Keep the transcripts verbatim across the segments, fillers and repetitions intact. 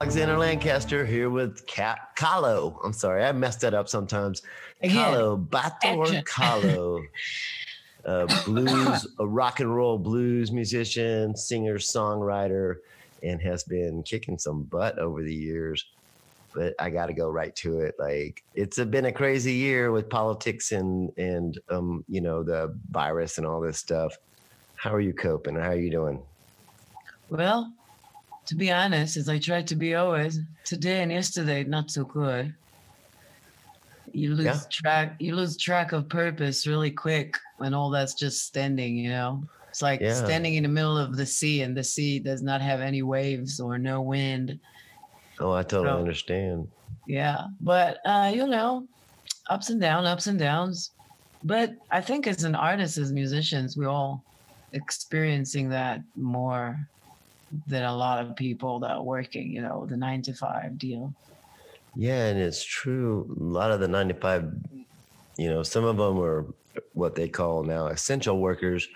Alexander Lancaster here with Cat Kalo. I'm sorry, I messed that up sometimes. Kalo, Batorr Kalo, uh, blues, a rock and roll blues musician, singer, songwriter, and has been kicking some butt over the years. But I got to go right to it. Like, it's been a crazy year with politics and and um, you know, the virus and all this stuff. How are you coping? How are you doing? Well, to be honest, as I tried to be always, today and yesterday, not so good. You lose yeah. track, you lose track of purpose really quick when all that's just standing, you know? It's like yeah. standing in the middle of the sea, and the sea does not have any waves or no wind. Oh, I totally so, understand. Yeah, but, uh, you know, ups and downs, ups and downs. But I think as an artist, as musicians, we're all experiencing that more than a lot of people that are working, you know, the nine to five deal. Yeah, and it's true. A lot of the nine to five, you know, some of them are what they call now essential workers.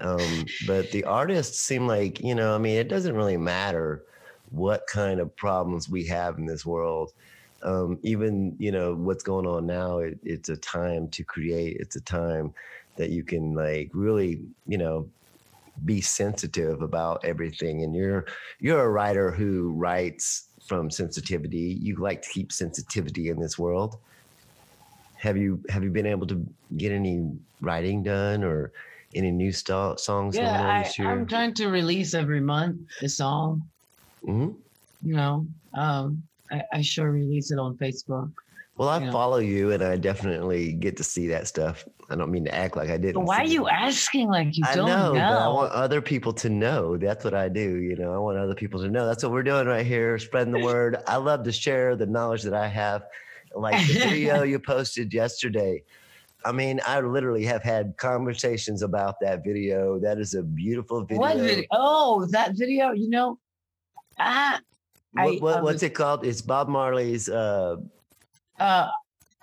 Um, but the artists seem like, you know, I mean, it doesn't really matter what kind of problems we have in this world. Um, even, you know, what's going on now, it, it's a time to create. It's a time that you can, like, really, you know, be sensitive about everything. And you're you're a writer who writes from sensitivity. You like to keep sensitivity in this world. Have you have you been able to get any writing done or any new st- songs? Yeah, I, this year? I'm trying to release every month a song. Mm-hmm. You know, um, I, I sure release it on Facebook. Well, I you know. follow you, and I definitely get to see that stuff. I don't mean to act like I didn't. But why are you it. asking like you I don't know? know. But I want other people to know. That's what I do. You know, I want other people to know. That's what we're doing right here, spreading the word. I love to share the knowledge that I have. Like the video you posted yesterday. I mean, I literally have had conversations about that video. That is a beautiful video. What video? Oh, that video. You know, I. What, what, I what's it called? It's Bob Marley's. Uh, Uh,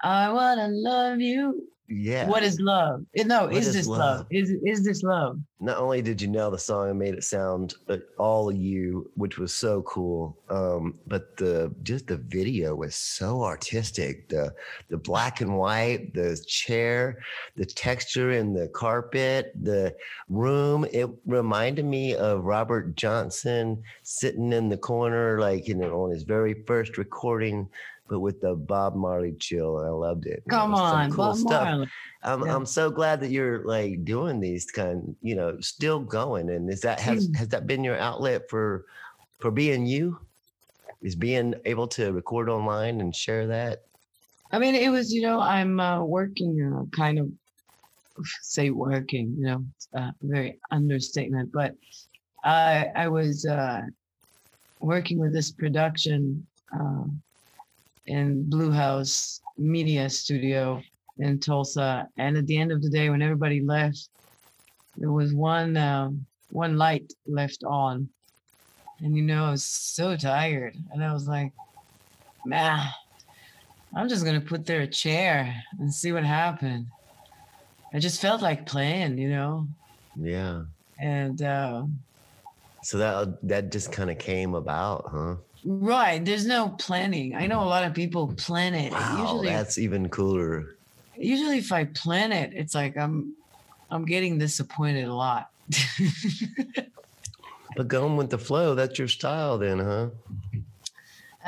I wanna love you. Yeah. What is love? No, what is, is this love? love? Is is this love? Not only did you nail the song and made it sound all you, which was so cool, um, but the just the video was so artistic. The the black and white, the chair, the texture in the carpet, the room. It reminded me of Robert Johnson sitting in the corner, like, you know, on his very first recording, but with the Bob Marley chill, and I loved it. Come it on, cool Bob stuff. Marley. I'm, yeah. I'm so glad that you're, like, doing these kind, you know, still going. And is that has has that been your outlet for for being you? Is being able to record online and share that? I mean, it was, you know, I'm uh, working, uh, kind of, say working, you know, uh, very understatement, but I I was uh, working with this production Uh, in Blue House Media Studio in Tulsa. And at the end of the day, when everybody left, there was one um, one light left on. And, you know, I was so tired. And I was like, nah, I'm just going to put there a chair and see what happened. I just felt like playing, you know? Yeah. And uh, so that that just kind of came about, huh? Right. There's no planning. I know a lot of people plan it. Wow, usually, that's even cooler. Usually if I plan it, it's like I'm I'm getting disappointed a lot. But going with the flow, that's your style then, huh?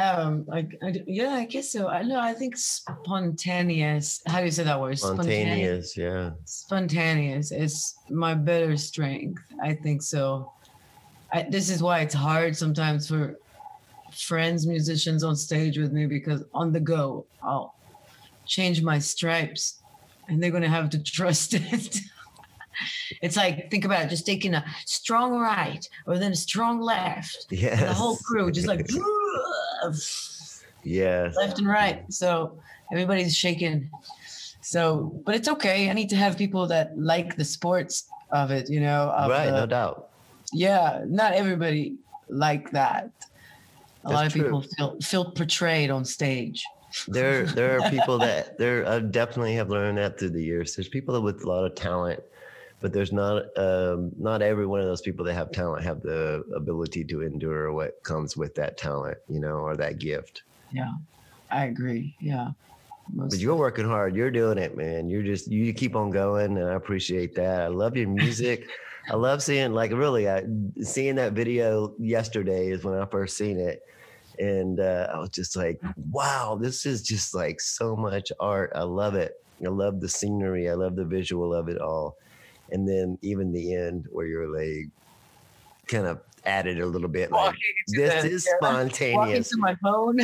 Um, I, I, yeah, I guess so. I know. I think spontaneous. How do you say that word? Spontaneous, spontaneous yeah. Spontaneous is my better strength. I think so. I, this is why it's hard sometimes for friends, musicians on stage with me, because on the go, I'll change my stripes and they're going to have to trust it. It's like, think about it, just taking a strong right or then a strong left. Yes. The whole crew just like, yes. Left and right. So everybody's shaking. So, but it's okay. I need to have people that like the sports of it, you know. Right, the, no doubt. Yeah, not everybody like that. A That's lot of true. people feel feel portrayed on stage. There, there are people that there. I definitely have learned that through the years. There's people that with a lot of talent, but there's not um, not every one of those people that have talent have the ability to endure what comes with that talent, you know, or that gift. Yeah, I agree. Yeah. Most but you're working hard. You're doing it, man. You're just, you keep on going. And I appreciate that. I love your music. I love seeing, like, really, I, seeing that video yesterday is when I first seen it. And uh, I was just like, wow, this is just like so much art. I love it. I love the scenery. I love the visual of it all. And then even the end where you're like kind of added a little bit. Like, this the, is spontaneous. Walking to my phone.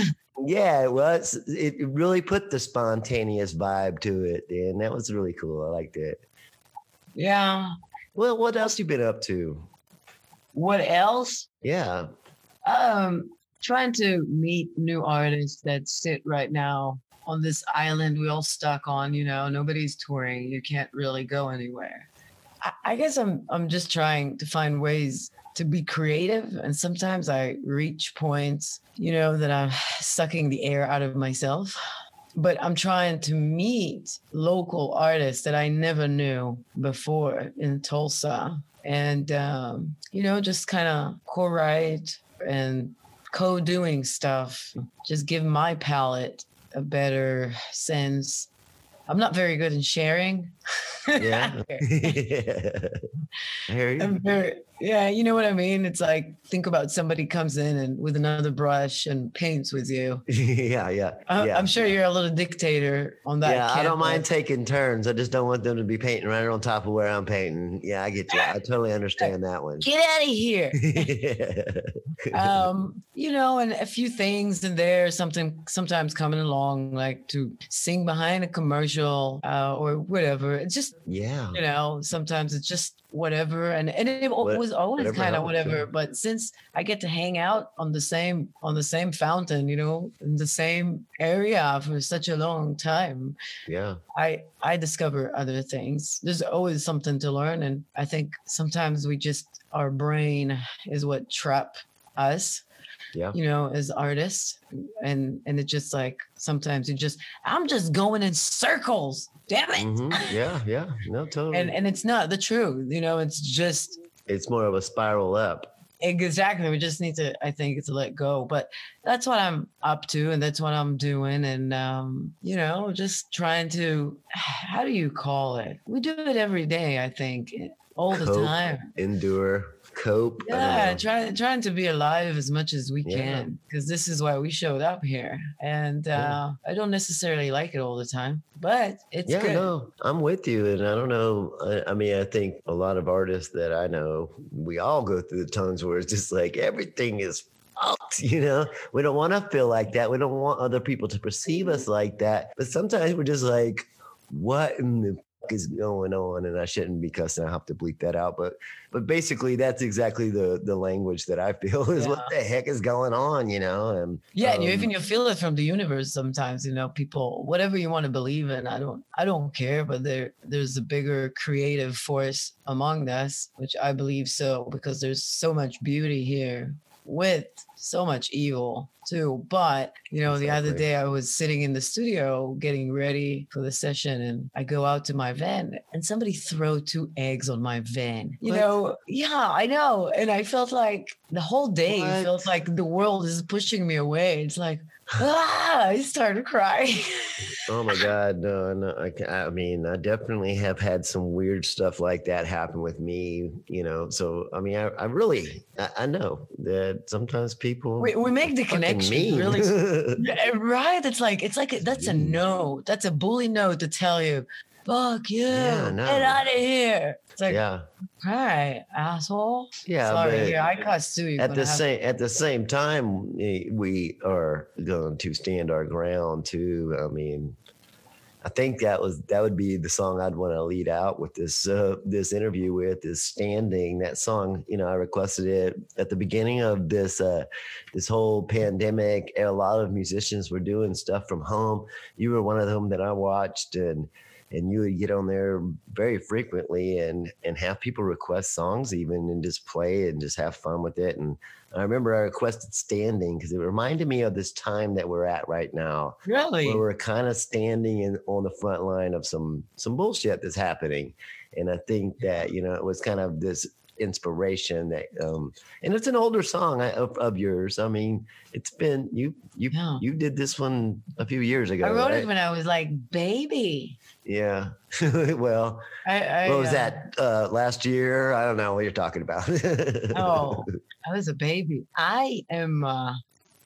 Yeah, well, it's, it really put the spontaneous vibe to it, and that was really cool. I liked it. Yeah. Well, what else you been up to? What else? Yeah. Um, trying to meet new artists that sit right now on this island we're all stuck on. You know, nobody's touring. You can't really go anywhere. I, I guess I'm I'm just trying to find ways to be creative. And sometimes I reach points, you know, that I'm sucking the air out of myself, but I'm trying to meet local artists that I never knew before in Tulsa and, um, you know, just kind of co-write and co-doing stuff, just give my palette a better sense. I'm not very good in sharing. Yeah. Yeah. I hear you. Very, yeah, you know what I mean? It's like, think about somebody comes in and with another brush and paints with you. Yeah, yeah, I, yeah. I'm sure you're a little dictator on that. Yeah, campus. I don't mind taking turns. I just don't want them to be painting right on top of where I'm painting. Yeah, I get you. I totally understand that one. Get out of here. um, you know, and a few things in there, something sometimes coming along, like to sing behind a commercial uh, or whatever. It's just, yeah, you know, sometimes it's just whatever. And, and it was always kind of whatever. But since I get to hang out on the same on the same fountain, you know, in the same area for such a long time, yeah, I, I discover other things. There's always something to learn. And I think sometimes we just, our brain is what trap us. Yeah. You know, as artists, and and it's just like sometimes you just I'm just going in circles. Damn it. Mm-hmm. Yeah, yeah, no, totally. And and it's not the truth, you know. It's just it's more of a spiral up. Exactly. We just need to, I think, to let go. But that's what I'm up to, and that's what I'm doing, and um, you know, just trying to. How do you call it? We do it every day, I think, all cope, the time. Endure. Cope. Yeah, trying trying to be alive as much as we yeah. can, because this is why we showed up here. And uh, yeah. I don't necessarily like it all the time, but it's yeah, good. No, I'm with you, and I don't know. I, I mean, I think a lot of artists that I know, we all go through the times where it's just like everything is fucked. You know, we don't want to feel like that. We don't want other people to perceive us like that. But sometimes we're just like, what in the is going on, and I shouldn't be cussing. I have to bleep that out, but but basically that's exactly the the language that I feel is yeah. what the heck is going on, you know? And yeah, um, and you even you feel it from the universe sometimes, you know. People, whatever you want to believe in, I don't I don't care, but there there's a bigger creative force among us, which I believe so, because there's so much beauty here with so much evil too. But you know, exactly. The other day I was sitting in the studio getting ready for the session, and I go out to my van, and somebody throw two eggs on my van. You what? know, yeah, I know. And I felt like the whole day what? felt like the world is pushing me away. It's like, ah, I started crying. Oh my God, no, no. I, I mean, I definitely have had some weird stuff like that happen with me, you know. So, I mean, I, I really, I, I know that sometimes people we, we make the connection, really, right? It's like, it's like a, that's a no, that's a bully no to tell you, fuck you, yeah, no. Get out of here. It's like, yeah. All right, asshole. Yeah, sorry, yeah, I cussed too. At the same to- at the same time, we are going to stand our ground too. I mean, I think that was that would be the song I'd want to lead out with this uh, this interview with is Standing. That song, you know, I requested it at the beginning of this uh, this whole pandemic. A lot of musicians were doing stuff from home. You were one of them that I watched, and. And you would get on there very frequently and, and have people request songs even and just play and just have fun with it. And I remember I requested Standing because it reminded me of this time that we're at right now. Really? Where we're kind of standing in, on the front line of some some bullshit that's happening. And I think that, you know, it was kind of this inspiration that, um, and it's an older song of, of yours. I mean, it's been, you, you, yeah. you did this one a few years ago. I wrote right? it when I was like, baby. Yeah. well, I, I, what was uh, that uh, last year? I don't know what you're talking about. oh, I was a baby. I am uh,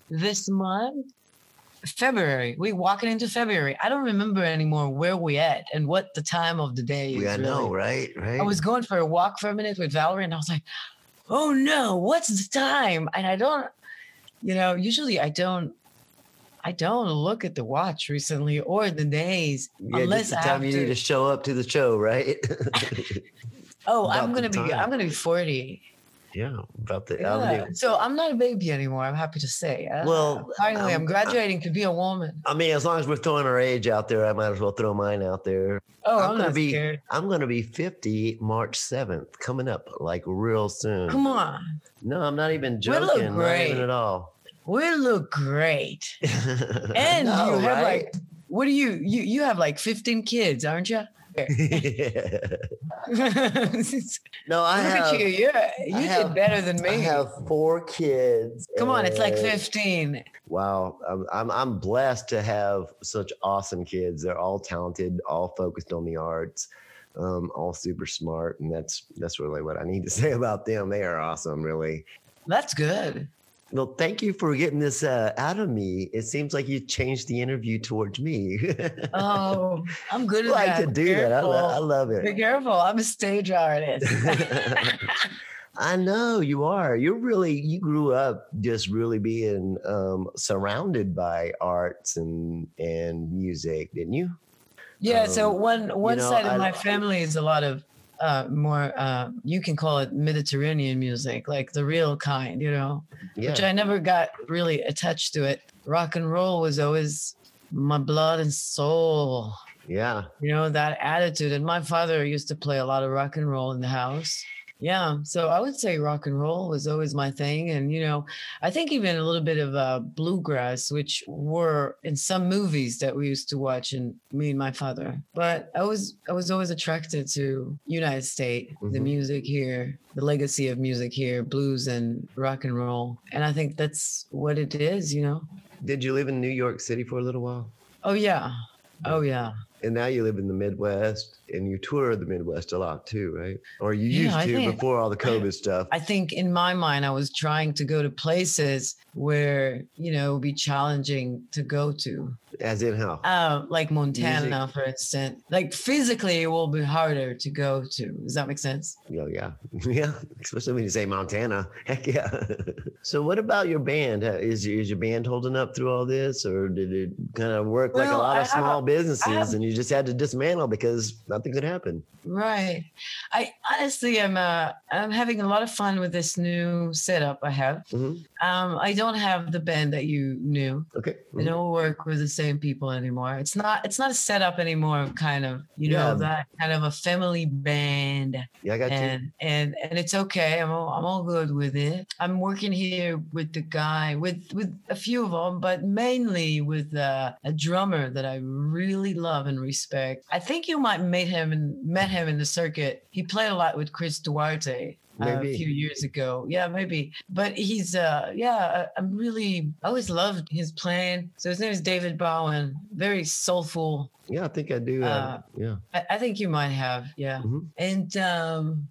this month, February. We're walking into February. I don't remember anymore where we at and what the time of the day is. Yeah, I know, right? Right. I was going for a walk for a minute with Valerie and I was like, oh no, what's the time? And I don't, you know, usually I don't, I don't look at the watch recently or the days. Yeah, unless just the time I have you need to. to show up to the show, right? oh, about I'm going to be, I'm going to be forty. Yeah, about the. Yeah. So I'm not a baby anymore. I'm happy to say. Uh, well, finally, I'm, I'm graduating I'm, to be a woman. I mean, as long as we're throwing our age out there, I might as well throw mine out there. Oh, I'm, I'm gonna be. Scared. I'm gonna be fifty March seventh, coming up like real soon. Come on. No, I'm not even joking. We look great. Not even at all. We look great. and no, you have right? like, what do you you you have like fifteen kids, aren't you? no, I Look have. At you. You're, you I did have, better than me. I have four kids. Come on, it's like fifteen. Wow, I'm, I'm I'm blessed to have such awesome kids. They're all talented, all focused on the arts, um, all super smart, and that's that's really what I need to say about them. They are awesome, really. That's good. Well, thank you for getting this uh, out of me. It seems like you changed the interview towards me. oh, I'm good at like that. I like to do that. I, lo- I love it. Be careful. I'm a stage artist. I know you are. You're really, you grew up just really being um, surrounded by arts and, and music, didn't you? Yeah. Um, so one, one you know, side of I, my family is a lot of Uh, more, uh, you can call it Mediterranean music, like the real kind, you know, yeah. which I never got really attached to it. Rock and roll was always my blood and soul. Yeah. You know, that attitude. And my father used to play a lot of rock and roll in the house. Yeah. So I would say rock and roll was always my thing. And, you know, I think even a little bit of uh, bluegrass, which were in some movies that we used to watch and me and my father. But I was I was always attracted to United States, mm-hmm. the music here, the legacy of music here, blues and rock and roll. And I think that's what it is, you know. Did you live in New York City for a little while? Oh, yeah. Oh, yeah. And now you live in the Midwest and you tour the Midwest a lot too, right? Or you yeah, used to think, before all the COVID stuff. I think in my mind, I was trying to go to places where, you know, it would be challenging to go to. As in how? Uh, like Montana, Music. for instance. Like physically, it will be harder to go to. Does that make sense? Yeah, yeah. Yeah, especially when you say Montana. Heck yeah. So what about your band? Is, is your band holding up through all this? Or did it kind of work well, like a lot of I small have, businesses have, and you just had to dismantle because nothing could happen? Right. I honestly am uh, I'm having a lot of fun with this new setup I have. Mm-hmm. Um, I don't have the band that you knew. Okay. Mm-hmm. I don't work with the same people anymore. It's not it's not a setup anymore of kind of, you yeah. know, that kind of a family band. Yeah, I got and, you. And and it's okay. I'm all, I'm all good with it. I'm working here with the guy, with, with a few of them, but mainly with uh, a drummer that I really love and respect. I think you might meet him and met him in the circuit. He played a lot with Chris Duarte. Uh, a few years ago. Yeah, maybe. But he's, uh, yeah, I, I'm really, I always loved his playing. So his name is David Bowen. Very soulful. Yeah, I think I do. Uh, uh, yeah. I, I think you might have. Yeah. Mm-hmm. And um,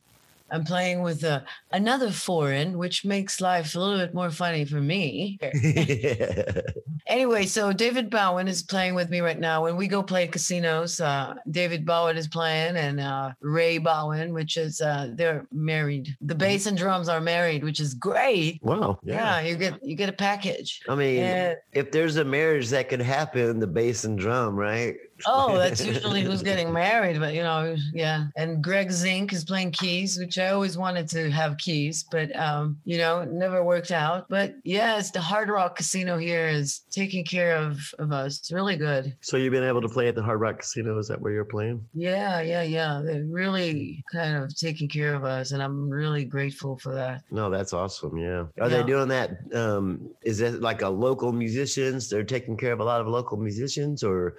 I'm playing with uh, another foreign, which makes life a little bit more funny for me. yeah. Anyway, so David Bowen is playing with me right now. When we go play casinos, uh, David Bowen is playing and uh, Ray Bowen, which is, uh, they're married. The bass and drums are married, which is great. Wow. Yeah, yeah you get you get a package. I mean, and if there's a marriage that could happen, the bass and drum, right? Oh, that's usually who's getting married, but you know, yeah. And Greg Zink is playing keys, which I always wanted to have keys, but um, you know, it never worked out. But yes, the Hard Rock Casino here is taking care of, of us. It's really good. So you've been able to play at the Hard Rock Casino? Is that where you're playing? Yeah, yeah, yeah. They're really kind of taking care of us, and I'm really grateful for that. No, that's awesome. Yeah. Are yeah. they doing that? Um, is that like a local musicians? They're taking care of a lot of local musicians, or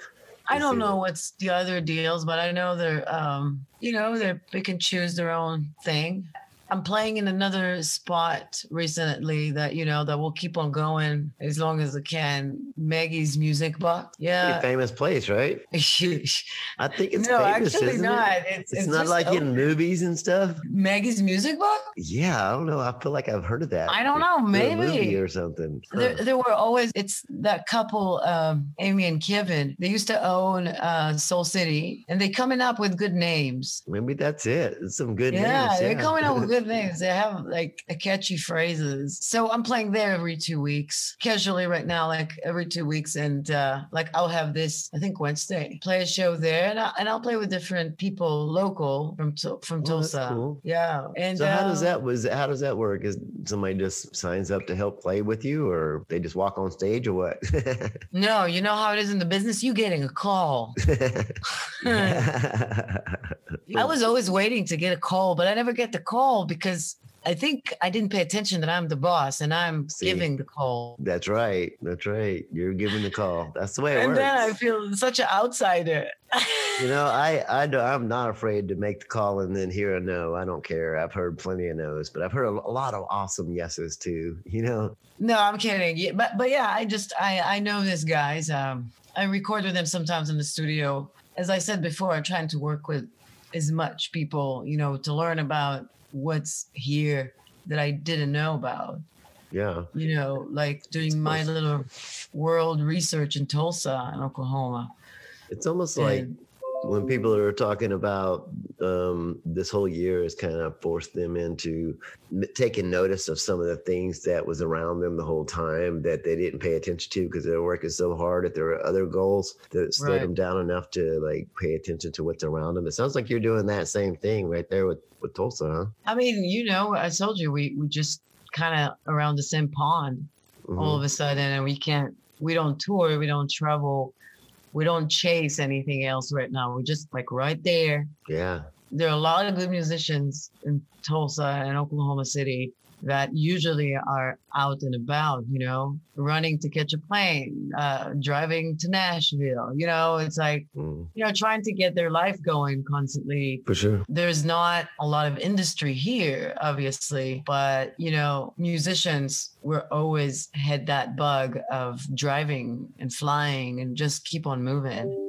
I don't know what's the other deals, but I know they're, um, you know, they they can choose their own thing. I'm playing in another spot recently that, you know, that will keep on going as long as I can. Maggie's Music Box. Yeah. Famous place, right? I think it's no, famous, actually isn't not. It? It's, it's, it's not like open. In movies and stuff. Maggie's Music Box? Yeah. I don't know. I feel like I've heard of that. I don't know. Maybe. A movie or something. Huh. There, there were always, it's that couple, um, Amy and Kevin. They used to own uh, Soul City, and they coming up with good names. Maybe that's it. It's some good yeah, names. Yeah. They're coming up with good things. They have like a catchy phrases. So I'm playing there every two weeks, casually right now, like every two weeks. And uh, like I'll have this, I think Wednesday, play a show there, and, I, and I'll play with different people local from from oh, Tulsa. That's cool. Yeah. And so how uh, does that was how does that work? Is somebody just signs up to help play with you, or they just walk on stage, or what? No, you know how it is in the business. You getting a call. I was always waiting to get a call, but I never get the call. Because I think I didn't pay attention that I'm the boss and I'm See, giving the call. That's right. That's right. You're giving the call. That's the way it and works. And then I feel such an outsider. You know, I, I do, I'm not afraid to make the call and then hear a no. I don't care. I've heard plenty of no's, but I've heard a lot of awesome yeses too, you know? No, I'm kidding. Yeah, but, but yeah, I just, I, I know this guys. Um, I record with them sometimes in the studio. As I said before, I'm trying to work with as much people, you know, to learn about what's here that I didn't know about. Yeah. You know, like doing my little world research in Tulsa and Oklahoma. It's almost like and, when people are talking about um, this whole year has kind of forced them into taking notice of some of the things that was around them the whole time that they didn't pay attention to because they were working so hard at their other goals that slowed right. them down enough to like pay attention to what's around them. It sounds like you're doing that same thing right there with, with Tulsa, huh? I mean, you know, I told you, we, we just kind of around the same pond mm-hmm. all of a sudden, and we can't, we don't tour, we don't travel. We don't chase anything else right now. We're just like right there. Yeah. There are a lot of good musicians in Tulsa and Oklahoma City that usually are out and about, you know, running to catch a plane, uh, driving to Nashville. You know, it's like, mm. you know, trying to get their life going constantly. For sure. There's not a lot of industry here, obviously, but, you know, musicians were always had that bug of driving and flying and just keep on moving.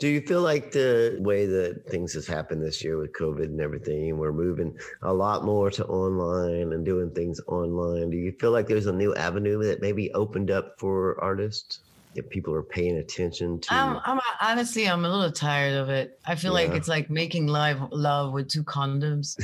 Do you feel like the way that things has happened this year with COVID and everything, we're moving a lot more to online and doing things online. Do you feel like there's a new avenue that maybe opened up for artists that people are paying attention to? I'm, I'm honestly, I'm a little tired of it. I feel yeah. like it's like making live love with two condoms.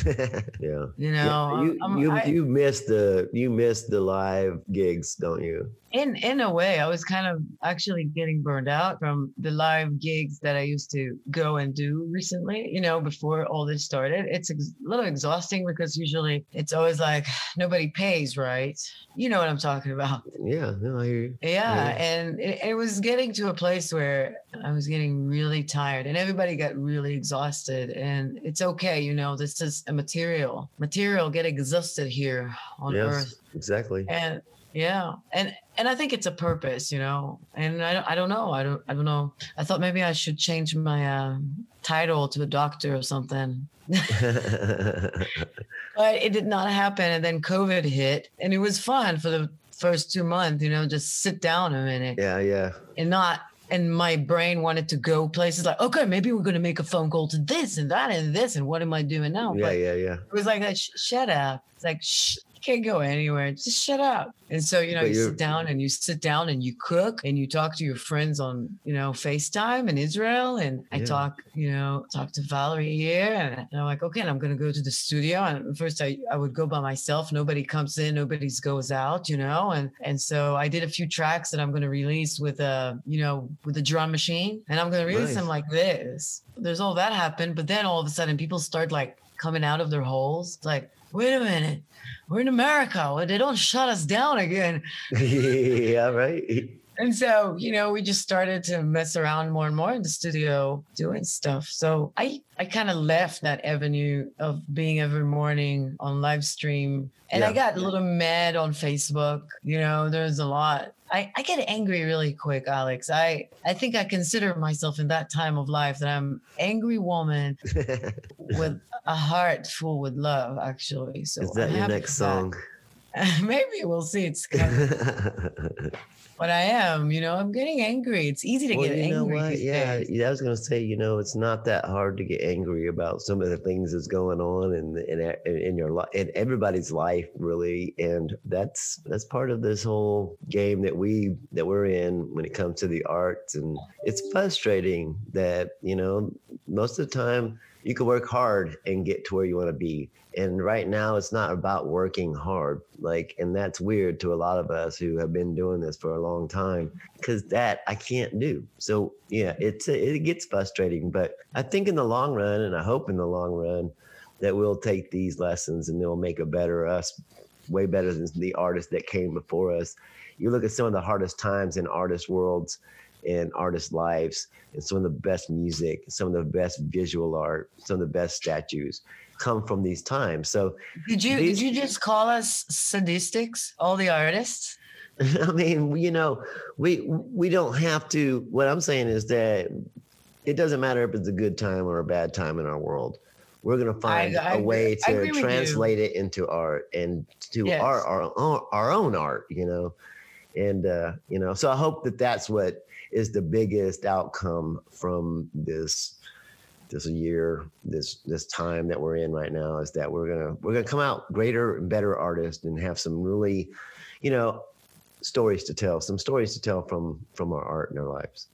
yeah. You know, yeah. You, I'm, you, I, you miss the, you miss the live gigs, don't you? In in a way, I was kind of actually getting burned out from the live gigs that I used to go and do recently, you know, before all this started. It's a little exhausting because usually it's always like nobody pays, right? You know what I'm talking about. Yeah. No, I hear you. Yeah. Yeah. And it, it was getting to a place where I was getting really tired and everybody got really exhausted. And it's okay. You know, this is a material. Material get exhausted here on yes, Earth. Exactly. And yeah. And and I think it's a purpose, you know, and I don't, I don't know. I don't, I don't know. I thought maybe I should change my uh, title to a doctor or something, but it did not happen. And then COVID hit and it was fun for the first two months, you know, just sit down a minute. Yeah. Yeah. And not, and my brain wanted to go places like, okay, maybe we're going to make a phone call to this and that and this. And what am I doing now? Yeah. But yeah. Yeah. It was like, sh- shut up. It's like, shh. Can't go anywhere, just shut up. And so, you know, you sit down and you sit down and you cook and you talk to your friends on, you know, FaceTime in Israel. And yeah. I talk, you know, talk to Valerie here, and I'm like, okay, and I'm gonna go to the studio. And first I, I would go by myself. Nobody comes in, nobody goes out, you know. And and so I did a few tracks that I'm gonna release with a, you know, with a drum machine, and I'm gonna release nice. them like this. There's all that happened, but then all of a sudden people start like coming out of their holes. It's like, wait a minute. We're in America. They don't shut us down again. Yeah, right. And so, you know, we just started to mess around more and more in the studio doing stuff. So I, I kind of left that avenue of being every morning on live stream. And yeah. I got a little mad on Facebook. You know, there's a lot. I, I get angry really quick, Alex. I, I think I consider myself in that time of life that I'm an angry woman with a heart full with love, actually. So is that I'm your next song? Maybe we'll see. It's kind of but I am, you know, I'm getting angry. It's easy to well, get you angry. Know what? Yeah, days. I was going to say, you know, it's not that hard to get angry about some of the things that's going on in in, in your life, in everybody's life, really. And that's that's part of this whole game that we that we're in when it comes to the arts. And it's frustrating that, you know, most of the time you can work hard and get to where you want to be. And right now it's not about working hard. Like, and that's weird to a lot of us who have been doing this for a long time, because that I can't do. So yeah, it's, a, it gets frustrating, but I think in the long run, and I hope in the long run that we'll take these lessons and they'll make a better us, way better than the artists that came before us. You look at some of the hardest times in artist worlds and artists' lives, and some of the best music, some of the best visual art, some of the best statues come from these times. So did you these, did you just call us sadistics, all the artists? I mean, you know, we we don't have to. What I'm saying is that it doesn't matter if it's a good time or a bad time in our world. We're going to find I, I, a way to translate it into art and to yes. our, our own our own art, you know. And uh, you know, so I hope that that's what is the biggest outcome from this this year, this this time that we're in right now, is that we're gonna we're gonna come out greater and better artists and have some really, you know, stories to tell, some stories to tell from from our art and our lives.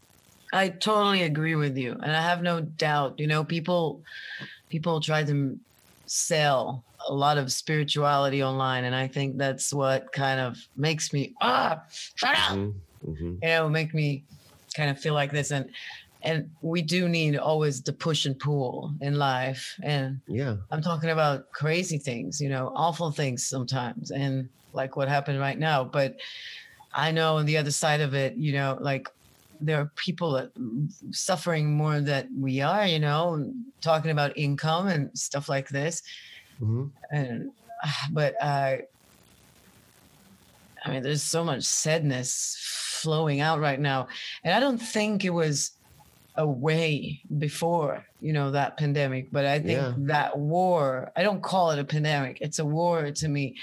I totally agree with you, and I have no doubt. You know, people people try to sell a lot of spirituality online, and I think that's what kind of makes me ah shut up, mm-hmm. Mm-hmm. you know, make me kind of feel like this. And and we do need always the push and pull in life. And yeah, I'm talking about crazy things, you know, awful things sometimes, and like what happened right now. But I know on the other side of it, you know, like there are people that suffering more than we are, you know, talking about income and stuff like this. Mm-hmm. And but I, I mean, there's so much sadness flowing out right now. And I don't think it was away before, you know, that pandemic, but I think yeah. that war, I don't call it a pandemic. It's a war to me.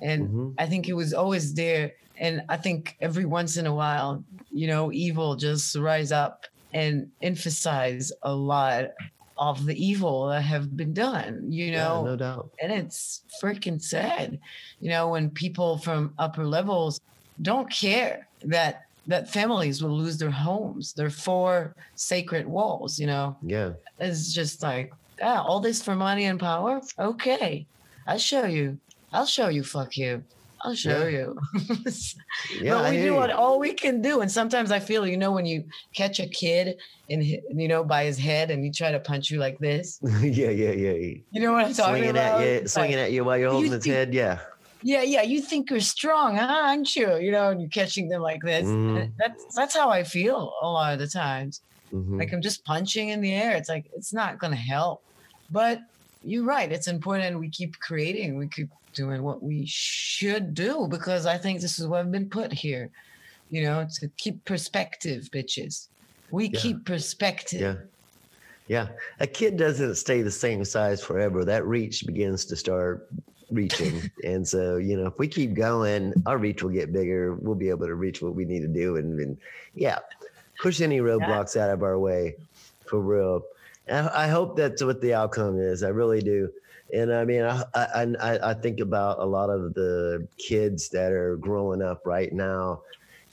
And mm-hmm. I think it was always there. And I think every once in a while, you know, evil just rise up and emphasize a lot of the evil that have been done, you know, yeah, no doubt. And it's freaking sad, you know, when people from upper levels don't care that that families will lose their homes, their four sacred walls, you know. Yeah. It's just like, ah, all this for money and power? Okay. I'll show you. I'll show you, fuck you. I'll show yeah. you. yeah, but we do what all we can do. And sometimes I feel, you know, when you catch a kid and, you know, by his head and you try to punch you like this. yeah, yeah, yeah. You know what I'm talking swinging about? At you, swinging like, at you while you're holding you his think- head, yeah. Yeah, yeah, you think you're strong, huh, aren't you? You know, and you're catching them like this. Mm. That's that's how I feel a lot of the times. Mm-hmm. Like I'm just punching in the air. It's like, it's not going to help. But you're right. It's important we keep creating. We keep doing what we should do, because I think this is what I've been put here, you know, to keep perspective, bitches. We yeah. keep perspective. Yeah. Yeah. A kid doesn't stay the same size forever. That reach begins to start reaching. And so, you know, if we keep going, our reach will get bigger. We'll be able to reach what we need to do. And, and yeah, push any roadblocks yeah. out of our way, for real. And I hope that's what the outcome is. I really do. And I mean, I, I, I, I think about a lot of the kids that are growing up right now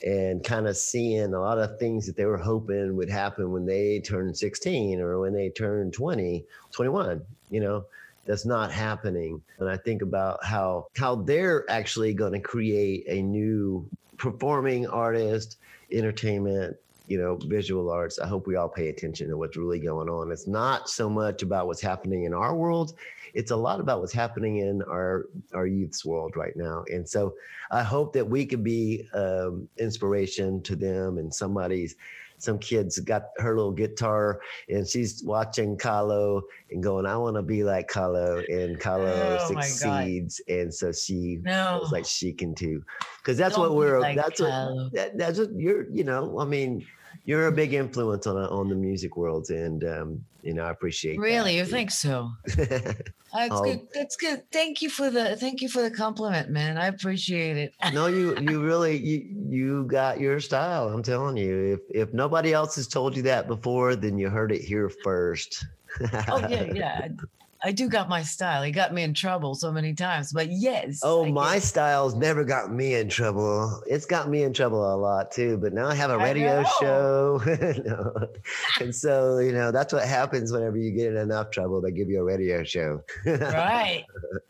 and kind of seeing a lot of things that they were hoping would happen when they turned sixteen or when they turned twenty, twenty-one, you know. That's not happening. And I think about how how they're actually going to create a new performing artist, entertainment, you know, visual arts, I hope we all pay attention to what's really going on. It's not so much about what's happening in our world. It's a lot about what's happening in our, our youth's world right now. And so I hope that we could be um, inspiration to them. And somebody's, some kid's got her little guitar and she's watching Kalo and going, I want to be like Kalo. And Kalo oh succeeds. And so she no. feels like she can too. Because that's Don't what we're, like that's Kalo. what, that, that's what you're, you know, I mean, you're a big influence on on the music world. And, um, you know, I appreciate Really? That, you too. think so? That's oh. good. That's good. Thank you for the, thank you for the compliment, man. I appreciate it. No, you, you really, you, you got your style. I'm telling you, if, if nobody else has told you that before, then you heard it here first. oh yeah. Yeah. I do got my style. He got me in trouble so many times, but yes. Oh, I my guess. style's never got me in trouble. It's got me in trouble a lot too, but now I have a radio show. no. And so, you know, that's what happens whenever you get in enough trouble. They give you a radio show. right.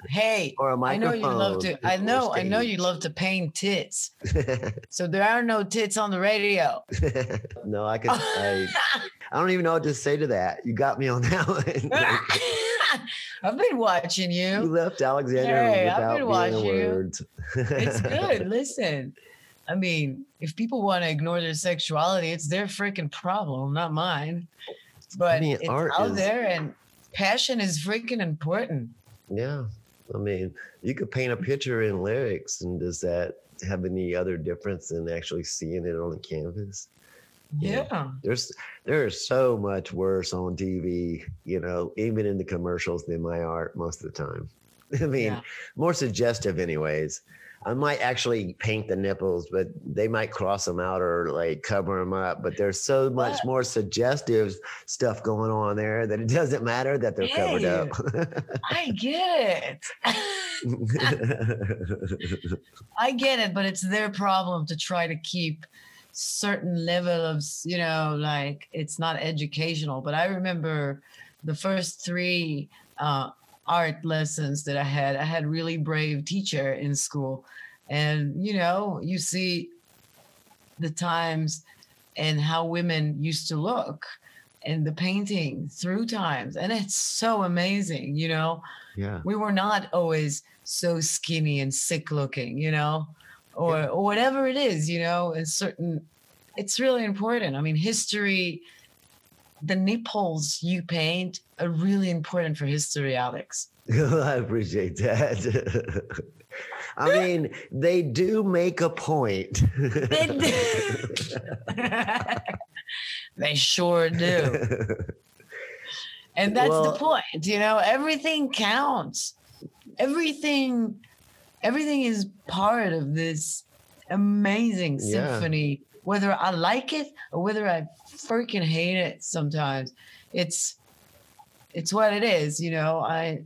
Hey, or a microphone. I know you love to, I know, I know you love to paint tits. So there are no tits on the radio. no, I could, I, I don't even know what to say to that. You got me on that one. I've been watching you. You left Alexander hey, without being a word. It's good. Listen, I mean, if people want to ignore their sexuality, it's their freaking problem, not mine. But I mean, it's art out is... there, and passion is freaking important. Yeah, I mean, you could paint a picture in lyrics, and does that have any other difference than actually seeing it on the canvas? Yeah. yeah, there's there's so much worse on T V, you know, even in the commercials than my art most of the time. I mean, yeah. more suggestive anyways. I might actually paint the nipples, but they might cross them out or like cover them up. But there's so much what? more suggestive stuff going on there that it doesn't matter that they're hey, covered up. I get it. I get it, but it's their problem to try to keep certain level of, you know, like it's not educational. But I remember the first three uh, art lessons that I had, I had a really brave teacher in school. And, you know, you see the times and how women used to look in the painting through times. And it's so amazing, you know. Yeah. We were not always so skinny and sick looking, you know. Or, or whatever it is, you know, it's certain, it's really important. I mean, history, the nipples you paint are really important for history, Alex. I appreciate that. I mean, they do make a point. They do. They sure do. And that's well, the point, you know, everything counts. Everything Everything is part of this amazing symphony, yeah. whether I like it or whether I freaking hate it sometimes. It's it's what it is, you know. I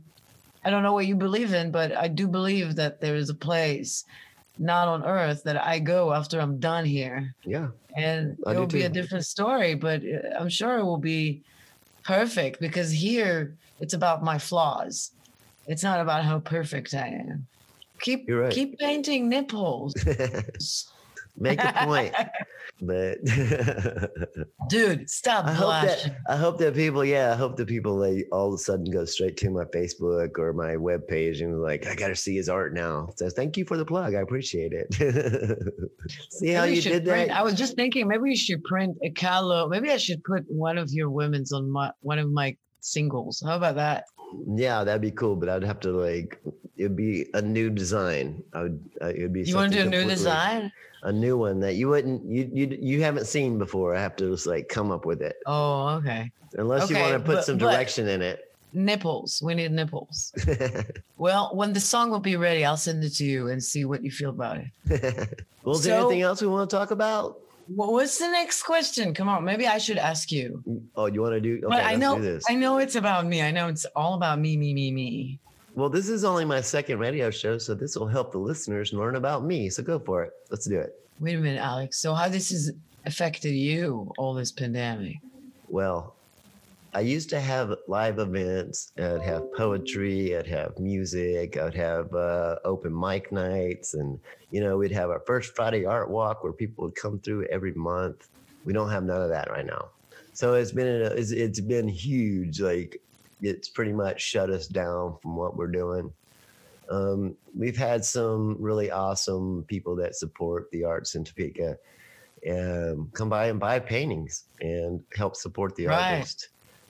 I don't know what you believe in, but I do believe that there is a place not on earth that I go after I'm done here. Yeah. And it will be a different story, but I'm sure it will be perfect because here it's about my flaws. It's not about how perfect I am. Keep right. keep painting nipples. Make a point. But dude, stop I hope, that, I hope that people, yeah, I hope that people like all of a sudden go straight to my Facebook or my webpage and like, I gotta see his art now. So thank you for the plug. I appreciate it. See maybe how you did print, that? I was just thinking maybe you should print a Kalo. Maybe I should put one of your women's on my one of my singles. How about that? Yeah, that'd be cool, but I'd have to like it'd be a new design. I would. Uh, it'd be. You want to do a new design? A new one that you wouldn't you you you haven't seen before. I have to just like come up with it. Oh, okay. Unless okay, you want to put but, some direction in it. Nipples. We need nipples. Well, when the song will be ready, I'll send it to you and see what you feel about it. Well, is so, there anything else we want to talk about? Well, what's the next question? Come on, maybe I should ask you. Oh, you want to do? Okay, but I know, let's do this. I know it's about me. I know it's all about me, me, me, me. Well, this is only my second radio show, so this will help the listeners learn about me. So go for it. Let's do it. Wait a minute, Alex. So how this has affected you, all this pandemic? Well, I used to have live events. I'd have poetry. I'd have music. I'd have uh, open mic nights. And, you know, we'd have our first Friday art walk where people would come through every month. We don't have none of that right now. So it's been, a, it's, it's been huge. Like, it's pretty much shut us down from what we're doing. Um, we've had some really awesome people that support the arts in Topeka, and come by and buy paintings and help support the right. artist.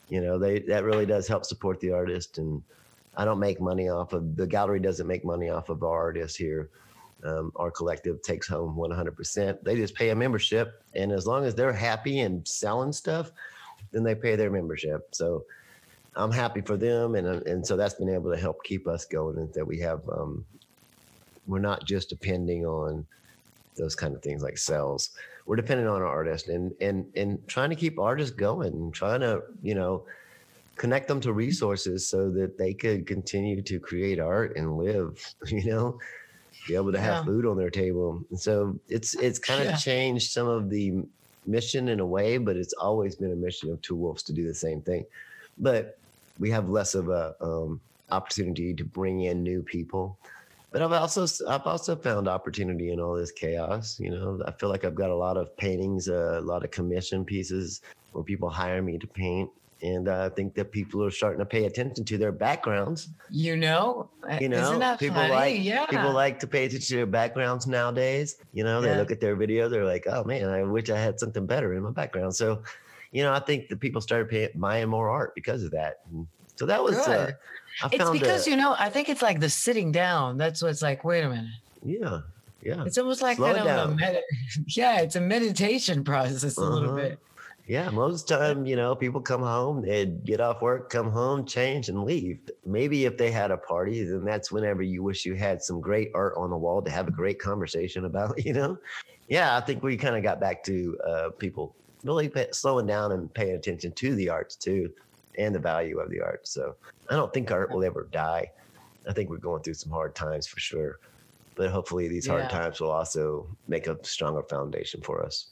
You know, they, that really does help support the artist. And I don't make money off of, the gallery doesn't make money off of our artists here. Um, our collective takes home one hundred percent. They just pay a membership, and as long as they're happy and selling stuff, then they pay their membership. So I'm happy for them, and and so that's been able to help keep us going, and that we have, um, we're not just depending on those kind of things like sales. We're dependent on our artists, and and and trying to keep artists going, and trying to, you know, connect them to resources so that they could continue to create art and live, you know, be able to yeah. have food on their table. And so it's it's kind of yeah. changed some of the mission in a way, but it's always been a mission of Two Wolves to do the same thing. But we have less of a um, opportunity to bring in new people. But I've also I've also found opportunity in all this chaos. You know, I feel like I've got a lot of paintings, uh, a lot of commission pieces where people hire me to paint, and uh, I think that people are starting to pay attention to their backgrounds. You know, you know, isn't that people funny? like yeah. people like to pay attention to their backgrounds nowadays. You know, they yeah. look at their video, they're like, oh man, I wish I had something better in my background. So, you know, I think that people started paying, buying more art because of that. And so that was. Uh, I it's found because a, you know, I think it's like the sitting down. That's what's like. Wait a minute. Yeah, yeah. It's almost like kind of a med- yeah, it's a meditation process a uh-huh. little bit. Yeah, most time, you know, people come home, they'd get off work, come home, change, and leave. Maybe if they had a party, then that's whenever you wish you had some great art on the wall to have a great conversation about. You know, yeah, I think we kind of got back to uh, people. Really pay, slowing down and paying attention to the arts too, and the value of the arts. So I don't think art will ever die. I think we're going through some hard times for sure, but hopefully these yeah. hard times will also make a stronger foundation for us.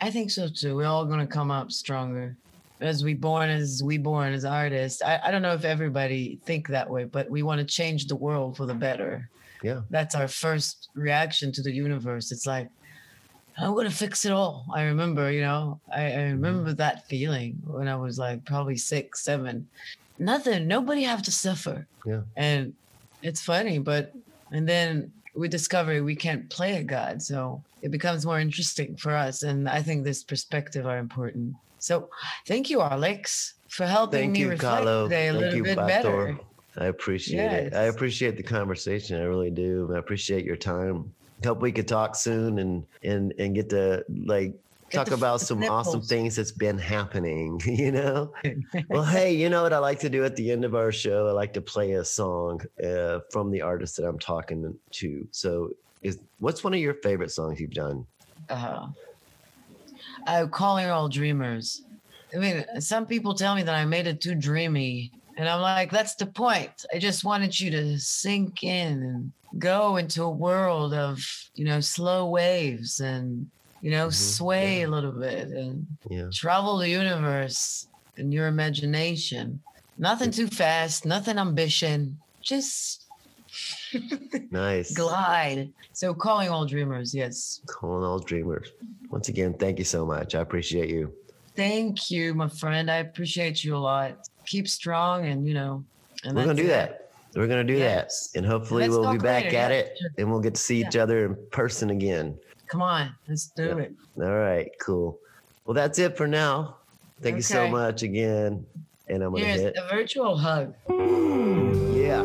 I think so too. We're all going to come up stronger as we born as we born as artists. I, I don't know if everybody think that way, but we want to change the world for the better. Yeah, that's our first reaction to the universe. It's like, I'm going to fix it all. I remember, you know, I, I remember mm-hmm. that feeling when I was like probably six, seven. Nothing, nobody have to suffer. Yeah. And it's funny, but, and then we discover we can't play at God. So it becomes more interesting for us. And I think this perspective are important. So thank you, Alex, for helping thank me you, reflect Kalo. today a thank little you, bit Batorr. better. I appreciate yes. it. I appreciate the conversation. I really do. I appreciate your time. Hope we could talk soon and and and get to like get talk about some nipples. awesome things that's been happening, you know. Well, hey, you know what I like to do at the end of our show? I like to play a song uh, from the artist that I'm talking to. So, is what's one of your favorite songs you've done? Uh, I'm Calling All Dreamers. I mean, some people tell me that I made it too dreamy, and I'm like, that's the point. I just wanted you to sink in and go into a world of, you know, slow waves and, you know, mm-hmm. sway yeah. a little bit and yeah. travel the universe in your imagination. Nothing too fast, nothing ambition, just nice glide. So Calling All Dreamers, yes. Calling All Dreamers. Once again, thank you so much. I appreciate you. Thank you, my friend. I appreciate you a lot. Keep strong and, you know. And we're going to do that. that. We're going to do yes. that. And hopefully let's we'll be back later. at it and we'll get to see yeah. each other in person again. Come on. Let's do yeah. it. All right. Cool. Well, that's it for now. Thank okay. you so much again. And I'm going to hit a virtual hug. Yeah.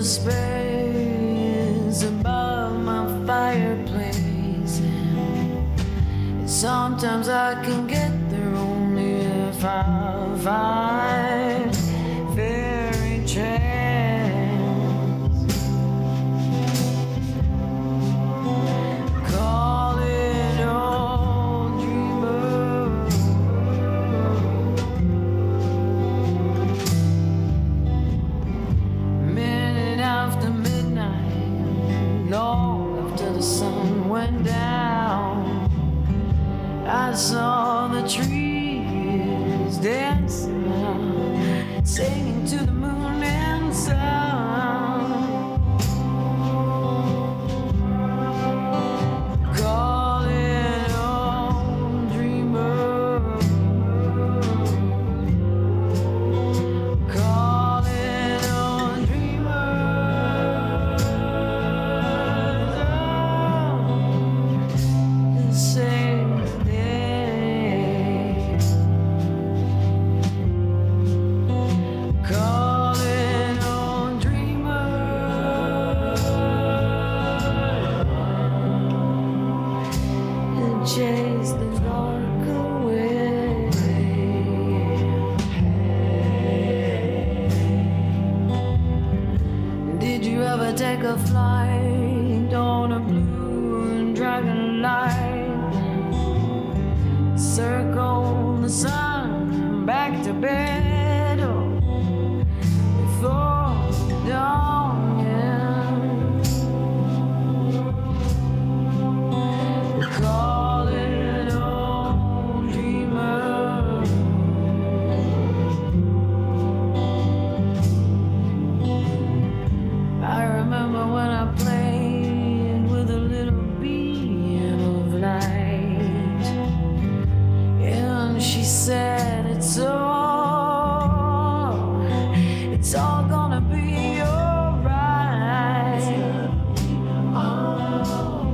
Space above my fireplace, and sometimes I can get there only if I find fairy chance. Call it all dreamers. After midnight, long after the sun went down, I I saw the trees dancing, singing to the moon and sun, calling all dreamers, calling all dreamers, oh, the same. Take a flight on a blue dragon light, circle the sun back to bed, oh, before dawn, yeah. Calling all dreamers. I remember when I played with a little beam of light, and she said, it's all, it's all gonna be alright. Oh,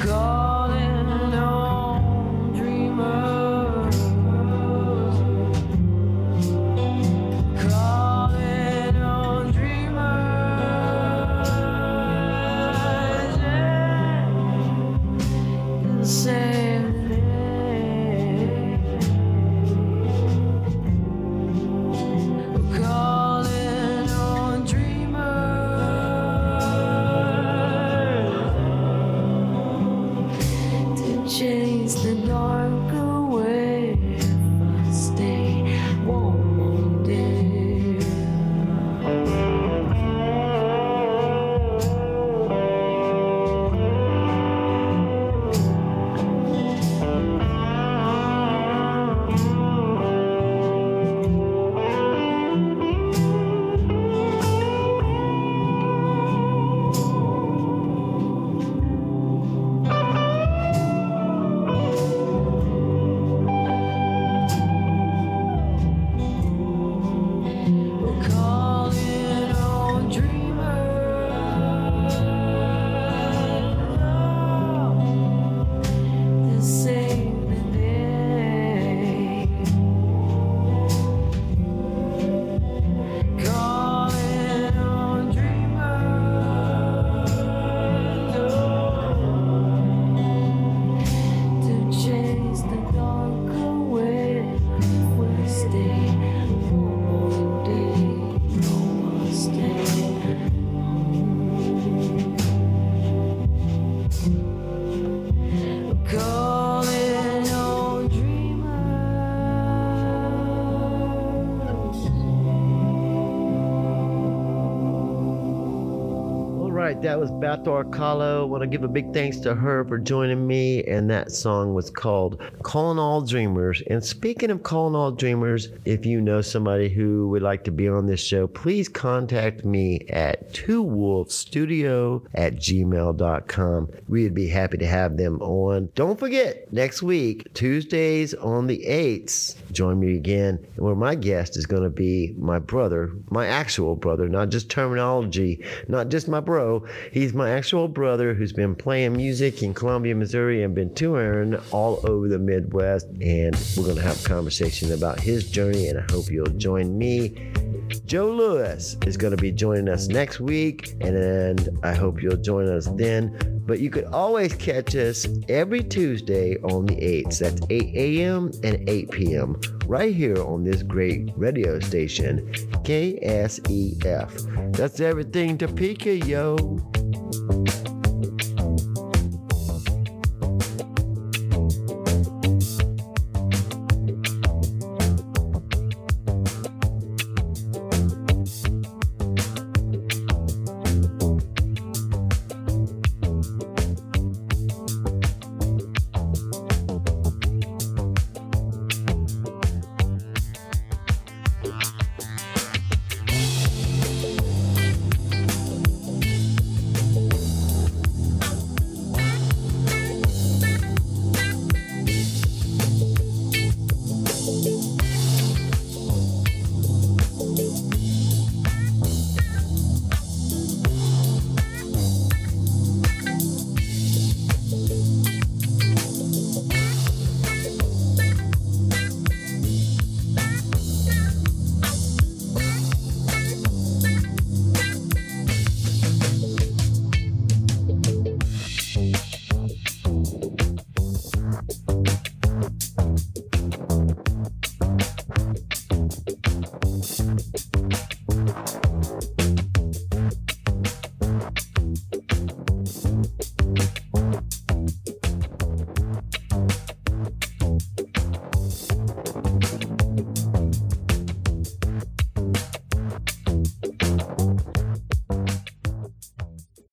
calling all dreamers, calling all dreamers, yeah, the same day. Calling all dreamers to chase the dark away, if I stay one more day. We're calling all dreamers, oh, to save the day. Calling all dreamers, oh, to chase the dark away. We'll stay one more day, one more stay. Calling all dreamers. All right, that was Batorr Kalo. Want to give a big thanks to her for joining me. And that song was called Calling All Dreamers. And speaking of Calling All Dreamers, if you know somebody who would like to be on this show, please contact me at two wolves studio at gmail dot com. We would be happy to have them on. Don't forget, next week, Tuesdays on the eighth, join me again, where my guest is going to be my brother, my actual brother, not just terminology, not just my brother. He's my actual brother who's been playing music in Columbia, Missouri, and been touring all over the Midwest. And we're going to have a conversation about his journey, and I hope you'll join me. Joe Lewis is going to be joining us next week, and I hope you'll join us then. But you could always catch us every Tuesday on the eighth. That's eight a.m. and eight p.m. right here on this great radio station, K S E F. That's everything Topeka, yo.